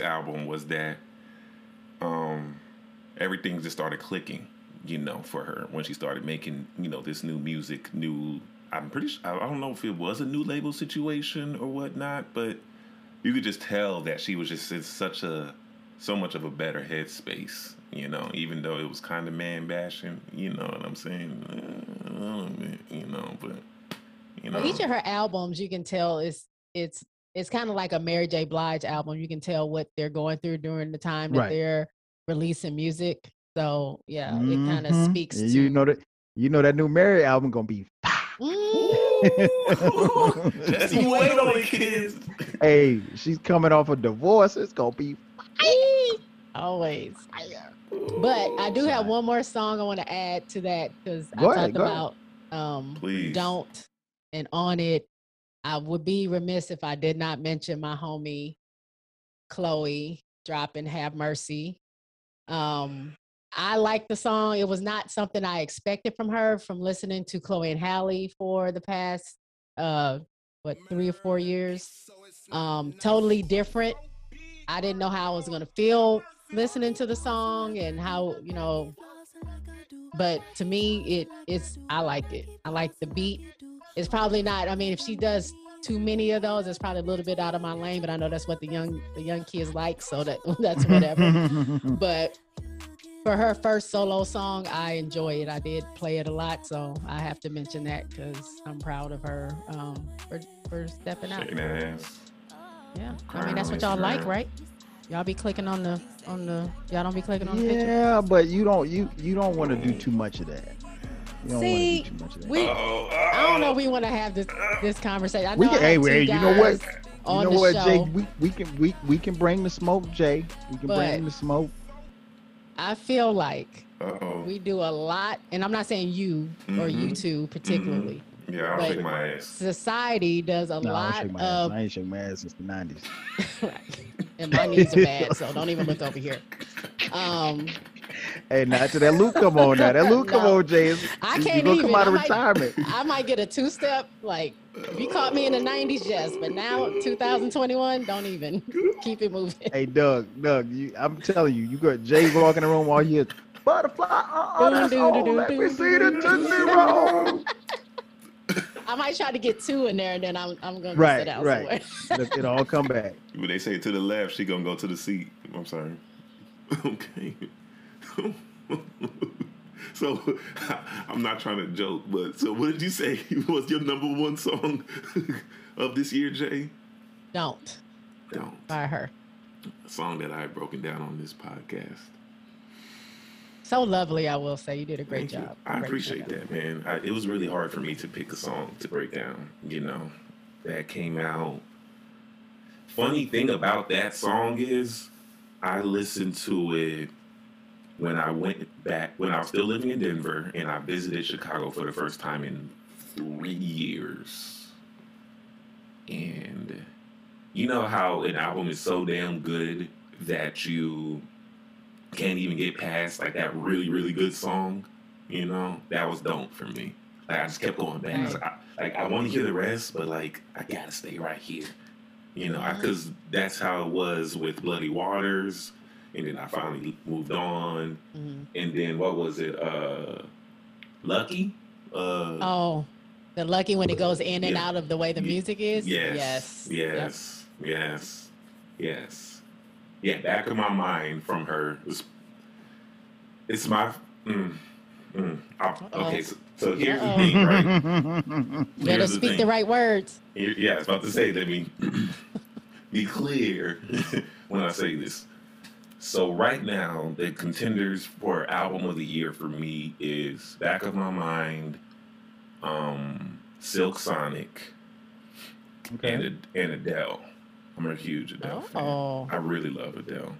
album was that everything just started clicking, you know, for her when she started making, you know, this new music, I'm pretty sure, I don't know if it was a new label situation or whatnot, but you could just tell that she was just in so much of a better headspace. You know, even though it was kind of man bashing, you know what I'm saying? You know, but, you know. Each of her albums, you can tell it's kind of like a Mary J. Blige album. You can tell what they're going through during the time that they're releasing music. So, yeah, it kind of speaks to... You know that new Mary album going to be... Just wait on it, kids. Hey, she's coming off a divorce. It's going to be... Always. But I do have one more song I want to add to that, because I talked about Don't, and on it, I would be remiss if I did not mention my homie Chloe dropping Have Mercy. I like the song. It was not something I expected from her, from listening to Chloe and Halle for the past what, 3 or 4 years. Totally different. I didn't know how I was going to feel listening to the song and how, you know, but to me, it's, I like it. I like the beat. It's probably not, I mean, if she does too many of those, it's probably a little bit out of my lane, but I know that's what the young kids like, so that's whatever. But for her first solo song, I enjoy it. I did play it a lot, so I have to mention that because I'm proud of her for stepping out. Yeah, I mean, that's what y'all like, right? Y'all be clicking on the y'all don't be clicking on the picture. Yeah, but you don't want to do too much of that. See, I don't know. We want to have this conversation. I know we can, you know what? You know what, Jay? We can bring the smoke, Jay. We can bring the smoke. I feel like we do a lot, and I'm not saying you or you two particularly. Mm-hmm. Yeah, I'll shake my ass. Society does a lot of. I ain't shaking my ass since the '90s. Right, and my knees are bad, so don't even look over here. Hey, not to that Luke come on now. That Luke come on, Jay. I can't even come out of retirement. I might get a two-step. Like, if you caught me in the '90s, yes, but now 2021, don't even. Keep it moving. Hey, Doug, I'm telling you, you got Jay walking in the room while you're butterfly. Let me see the tootsie roll. I might try to get two in there, and then I'm gonna sit out somewhere. It all come back. When they say to the left, she gonna go to the seat. I'm sorry. Okay. So I'm not trying to joke, but so what did you say was your number one song of this year, Jay? Don't by her. A song that I had broken down on this podcast. So lovely, I will say. You did a great job. I appreciate that, man. It was really hard for me to pick a song to break down, you know, that came out. Funny thing about that song is I listened to it when I went back, when I was still living in Denver, and I visited Chicago for the first time in 3 years. And you know how an album is so damn good that you can't even get past like that really, really good song? You know, that was Don't for me. Like, I just kept going back. I want to hear the rest, but like, I gotta stay right here. You know, because that's how it was with Bloody Waters. And then I finally moved on. Mm-hmm. And then what was it? Lucky? The Lucky when it goes in and out of the way the music is? Yes. Yeah, back of my mind from her. It's my... okay, so here's the thing, right? Better speak the right words. Yeah, I was about to say, let me be clear when I say this. So right now, the contenders for album of the year for me is Back of My Mind, Silk Sonic, and Adele. I'm a huge Adele fan. I really love Adele.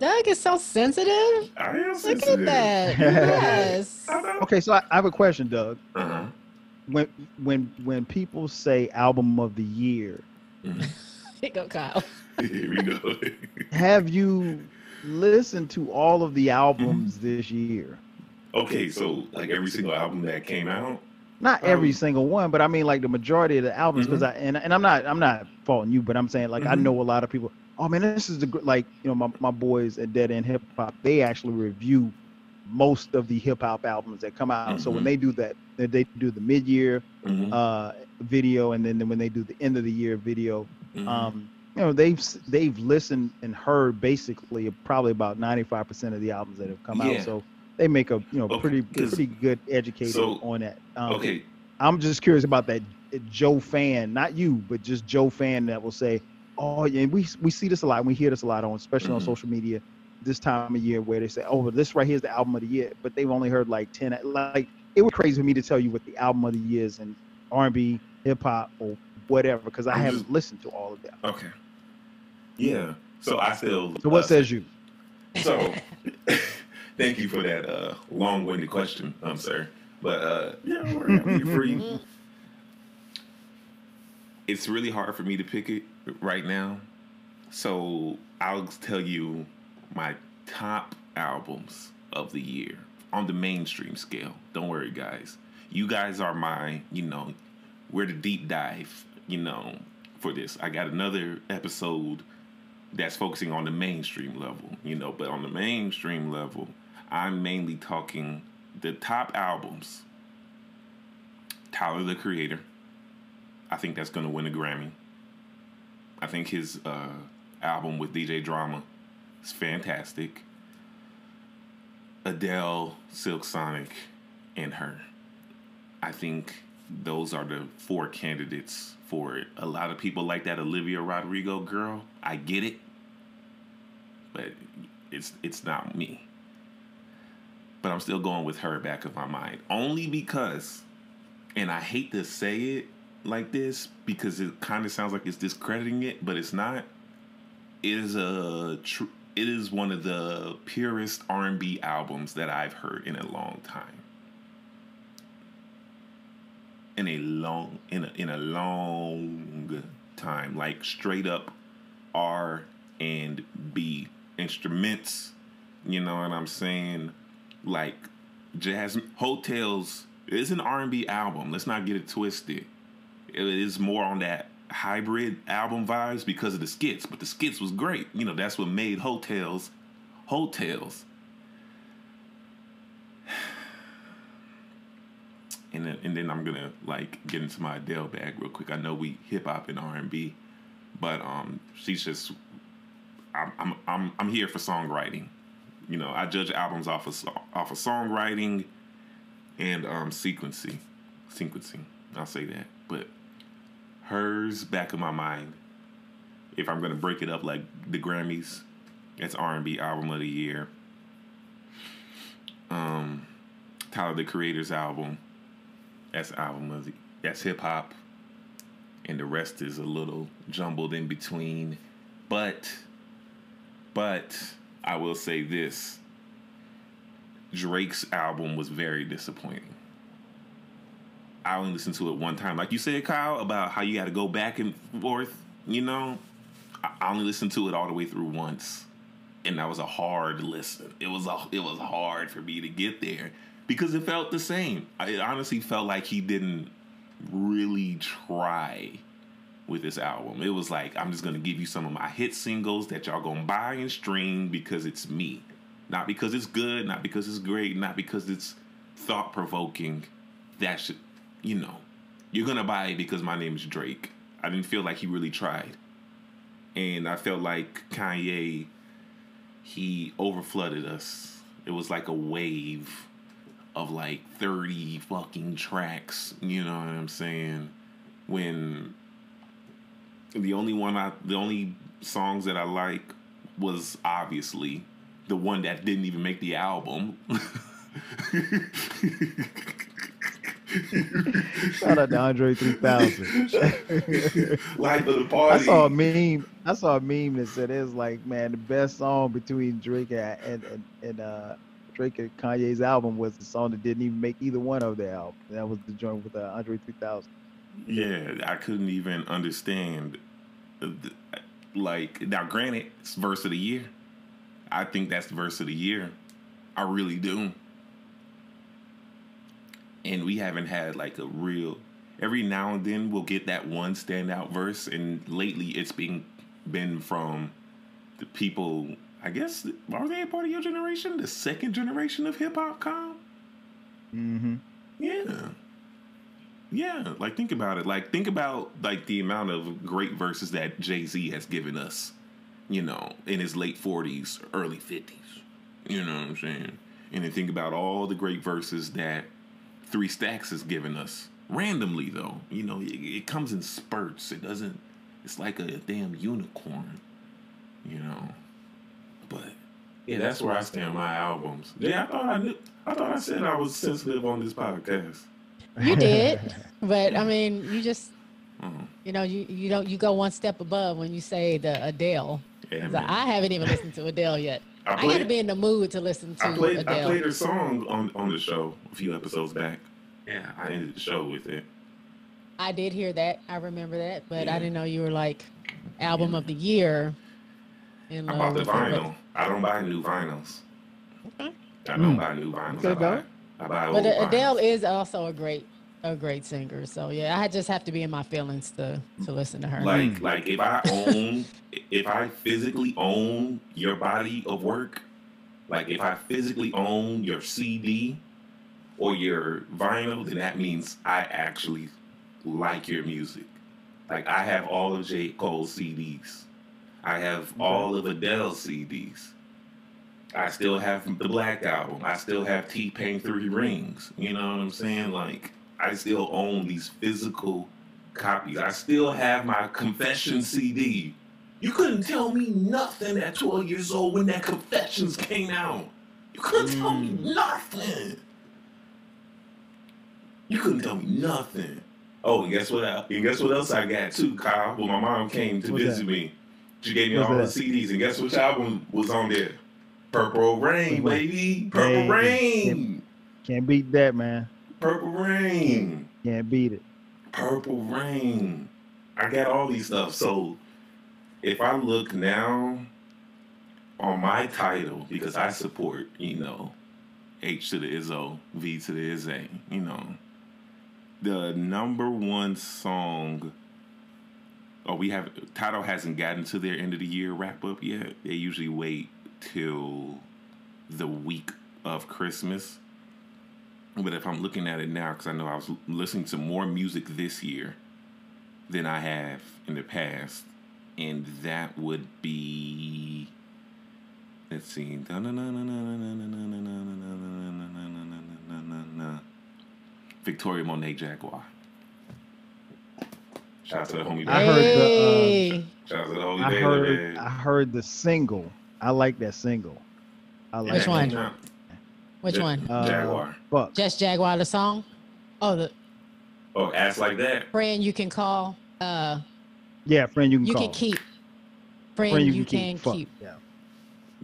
Doug is so sensitive. I am sensitive. Look at that. Yes. Okay, so I have a question, Doug. Uh-huh. When people say album of the year. Mm-hmm. Go, Kyle. Here we go. Have you listened to all of the albums this year? Okay, so like every single album that came out? Not every single one, but I mean like the majority of the albums, because I'm not faulting you, but I'm saying like I know a lot of people, oh man, this is the, like, you know, my boys at Dead End Hip Hop, they actually review most of the hip hop albums that come out. So when they do that, they do the mid-year video, and then when they do the end of the year video, you know, they've listened and heard basically probably about 95% of the albums that have come out. So they make a pretty good education on that. I'm just curious about that Joe fan, not you, but just Joe fan that will say, oh yeah, and we see this a lot, and we hear this a lot on, especially on social media this time of year, where they say, oh, this right here's the album of the year, but they've only heard like 10. Like, it was crazy for me to tell you what the album of the year is in R&B, hip hop, or whatever, because I haven't listened to all of that. Okay. Yeah. So I still. So what says you? So, thank you for that long-winded question, sir. But yeah, we're happy for you. It's really hard for me to pick it right now, so I'll tell you my top albums of the year on the mainstream scale. Don't worry, guys. you guys are my, you know, we're the deep dive, you know, for this. I got another episode that's focusing on the mainstream level, you know, but on the mainstream level, I'm mainly talking the top albums. Tyler, the Creator. I think that's going to win a Grammy. I think his album with DJ Drama is fantastic. Adele, Silk Sonic, and Her. I think those are the four candidates for it. A lot of people like that Olivia Rodrigo girl. I get it. But it's not me. But I'm still going with Her back of my mind. Only because... and I hate to say it like this because it kind of sounds like it's discrediting it, but it's not. It is one of the purest R&B albums that I've heard in a long time. In a long time, like straight up R&B instruments. You know what I'm saying? Like Jasmine Hotels. It's an R&B album. Let's not get it twisted. It is more on that hybrid album vibes because of the skits. But the skits was great. You know, that's what made Hotels, Hotels. And then I'm going to, like, get into my Adele bag real quick. I know we hip-hop and R&B. But she's just... I'm here for songwriting. You know, I judge albums off of songwriting... and sequencing, I'll say that. But Her's back of my mind. If I'm gonna break it up like the Grammys, that's R&B album of the year. Tyler the Creator's album, that's hip hop, and the rest is a little jumbled in between. But I will say this. Drake's album was very disappointing. I only listened to it one time. Like you said, Kyle, about how you got to go back and forth, you know? I only listened to it all the way through once. And that was a hard listen. It was hard for me to get there because it felt the same. It honestly felt like he didn't really try with this album. It was like, I'm just going to give you some of my hit singles that y'all going to buy and stream because it's me. Not because it's good, not because it's great, not because it's thought-provoking. That should, you know, you're going to buy it because my name is Drake. I didn't feel like he really tried. And I felt like Kanye, he overflooded us. It was like a wave of like 30 fucking tracks, you know what I'm saying? When the only songs that I like was obviously... the one that didn't even make the album. Shout out to Andre 3000. Life of the party. I saw a meme that said it's like, man, the best song between Drake and Drake and Kanye's album was the song that didn't even make either one of their albums. That was the joint with Andre 3000. Yeah, I couldn't even understand. Like, now, granted, it's verse of the year. I think that's the verse of the year. I really do. And we haven't had like a real... every now and then we'll get that one standout verse. And lately it's been from the people... I guess, are they a part of your generation? The second generation of hip-hop, Kyle? Mm-hmm. Yeah. Yeah. Like, think about it. Like, think about like the amount of great verses that Jay-Z has given us. You know, in his late 40s, early 50s. You know what I'm saying? And then think about all the great verses that Three Stacks has given us. Randomly, though. You know, it comes in spurts. It doesn't... it's like a damn unicorn. You know? But... yeah, that's where I stand on my albums. Yeah, I thought I said I was sensitive on this podcast. You did. But, I mean, you just... you know, you don't... you go one step above when you say the Adele. Yeah, like, I haven't even listened to Adele yet. I got to be in the mood to listen to Adele. I played her song on the show a few episodes back. Yeah, I ended the show with it. I did hear that. I remember that, but yeah. I didn't know you were like album of the year. And I bought the vinyl. I don't buy new vinyls. Okay. I don't buy new vinyls. Okay, But Adele is also a great singer. So yeah, I just have to be in my feelings to listen to her. Like if I own, if I physically own your body of work, like if I physically own your CD or your vinyl, then that means I actually like your music. Like I have all of J. Cole's CDs. I have all of Adele's CDs. I still have the Black Album. I still have T-Pain 3 Rings. You know what I'm saying? Like, I still own these physical copies. I still have my Confessions CD. You couldn't tell me nothing at 12 years old when that Confessions came out. You couldn't tell me nothing. You couldn't tell me nothing. Oh, and guess what else I got too, Kyle? Well, my mom came to visit me. She gave me all the CDs, and guess which album was on there? Purple Rain, baby. Purple Rain. Can't beat that, man. Purple Rain. Can't beat it. Purple Rain. I got all these stuff. So if I look now on my title, because I support, you know, H to the Izzo, V to the Izzy, you know, the number one song. Oh, we have title hasn't gotten to their end of the year wrap up yet. They usually wait till the week of Christmas. But if I'm looking at it now, because I know I was listening to more music this year than I have in the past, and that would be, let's see, Victoria Monet, Jaguar. Shout out to the homie. I heard the single. I like that single. Which one? Which one? Jaguar. Fuck. Just Jaguar, the song? Oh, Ass Like That. Friend You Can Call. Yeah, Friend You Can Call. You Can Keep. Friend You Can Keep. Yeah.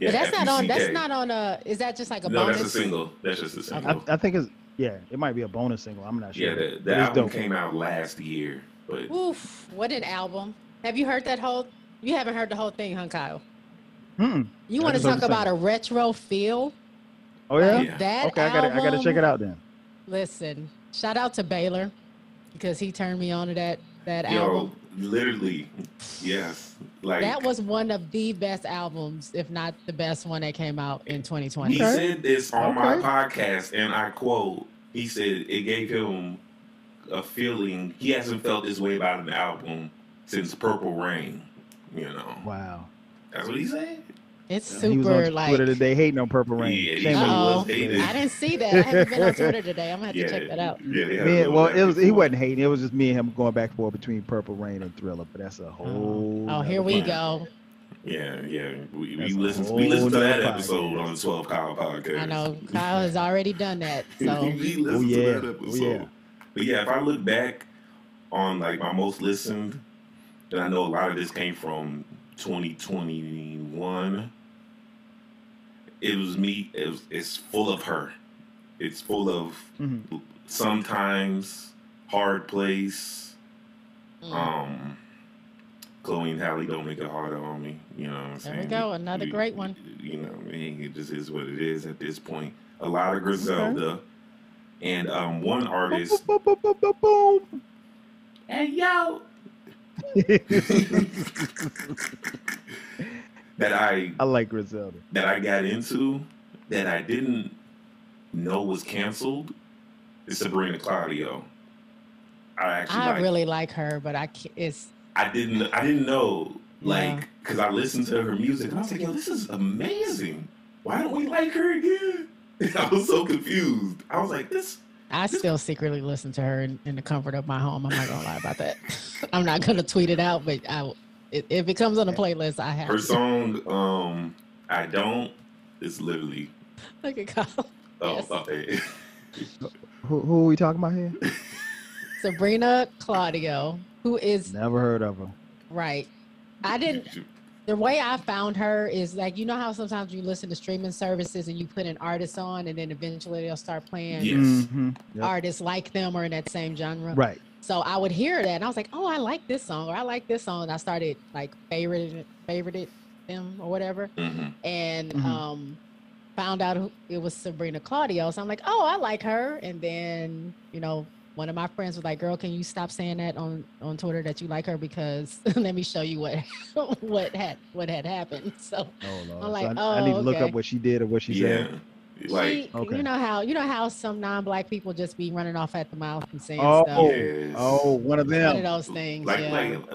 But that's not on, is that just like a bonus? No, that's a single. That's just a single. I think it's, yeah, it might be a bonus single. I'm not sure. Yeah, the album came out last year. But oof, what an album. Have you heard you haven't heard the whole thing, huh, Kyle? You want to talk about a retro feel? Oh, yeah? Like that album? I got to check it out then. Listen, shout out to Baylor because he turned me on to that album. Literally, yes. Like, that was one of the best albums, if not the best one that came out in 2020. He said this on my podcast, and I quote, he said it gave him a feeling he hasn't felt this way about an album since Purple Rain, you know. Wow, that's what he said. It's super. He was on Twitter today hating on Purple Rain. Yeah, I didn't see that. I haven't been on Twitter today. I'm gonna have to check that out. Yeah, he wasn't hating. It was just me and him going back and forth between Purple Rain and Thriller. But that's a whole. Oh, here we go. Yeah. We listened to that episode on the 12 Kyle podcast. I know Kyle has already done that. So we listened to that episode. Oh, yeah. But yeah, if I look back on like my most listened, and I know a lot of this came from 2021, it was me. It's full of her. It's full of Sometimes, Hard Place, Chloe and Halle, Don't Make It Harder on Me. You know what I'm saying? There we go, another great one. You know what I mean? It just is what it is at this point. A lot of Griselda. Okay. And one artist. Boom. Hey yo. That I like Griselda. That I got into that I didn't know was canceled is Sabrina Claudio. I really like her, but I didn't know, like, because I listened to her music and I was like, yo, this is amazing. Why don't we like her again? I was so confused. I was like, this. I still secretly listen to her in the comfort of my home. I'm not going to lie about that. I'm not going to tweet it out, but if it comes on the playlist, I have. Her song, I Don't, is literally. Look at Kyle. Oh, yes. Okay. Who are we talking about here? Sabrina Claudio, who is. Never heard of her. Right. I didn't. The way I found her is like, you know how sometimes you listen to streaming services and you put an artist on and then eventually they'll start playing artists like them or in that same genre. Right. So I would hear that and I was like, oh, I like this song or I like this song. And I started like favoriting them or whatever. And found out it was Sabrina Claudio. So I'm like, oh, I like her. And then, you know, one of my friends was like, girl, can you stop saying that on Twitter that you like her? Because let me show you what had happened. So I'm like, I need to look up what she did or what she said. Like, you know how some non-black people just be running off at the mouth and saying stuff. Yes. Oh, one of them. One of those things. Like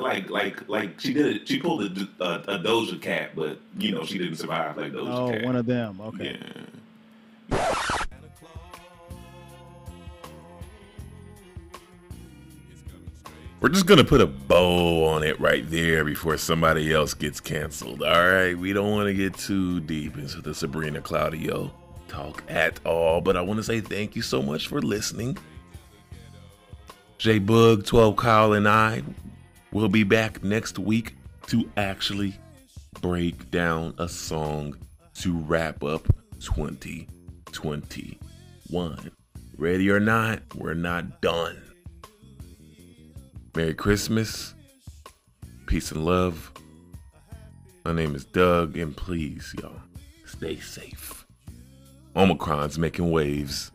she did it. She pulled a Doja Cat, but you know she didn't survive like Doja Cat. Oh, one of them. Okay. Yeah. We're just gonna put a bow on it right there before somebody else gets canceled. All right, we don't want to get too deep into the Sabrina Claudio talk at all, but I want to say thank you so much for listening. J Boog, 12 Kyle, and I will be back next week to actually break down a song to wrap up 2021. Ready or not, we're not done. Merry Christmas, peace and love. My name is Doug, and please, y'all, stay safe. Omicron's making waves.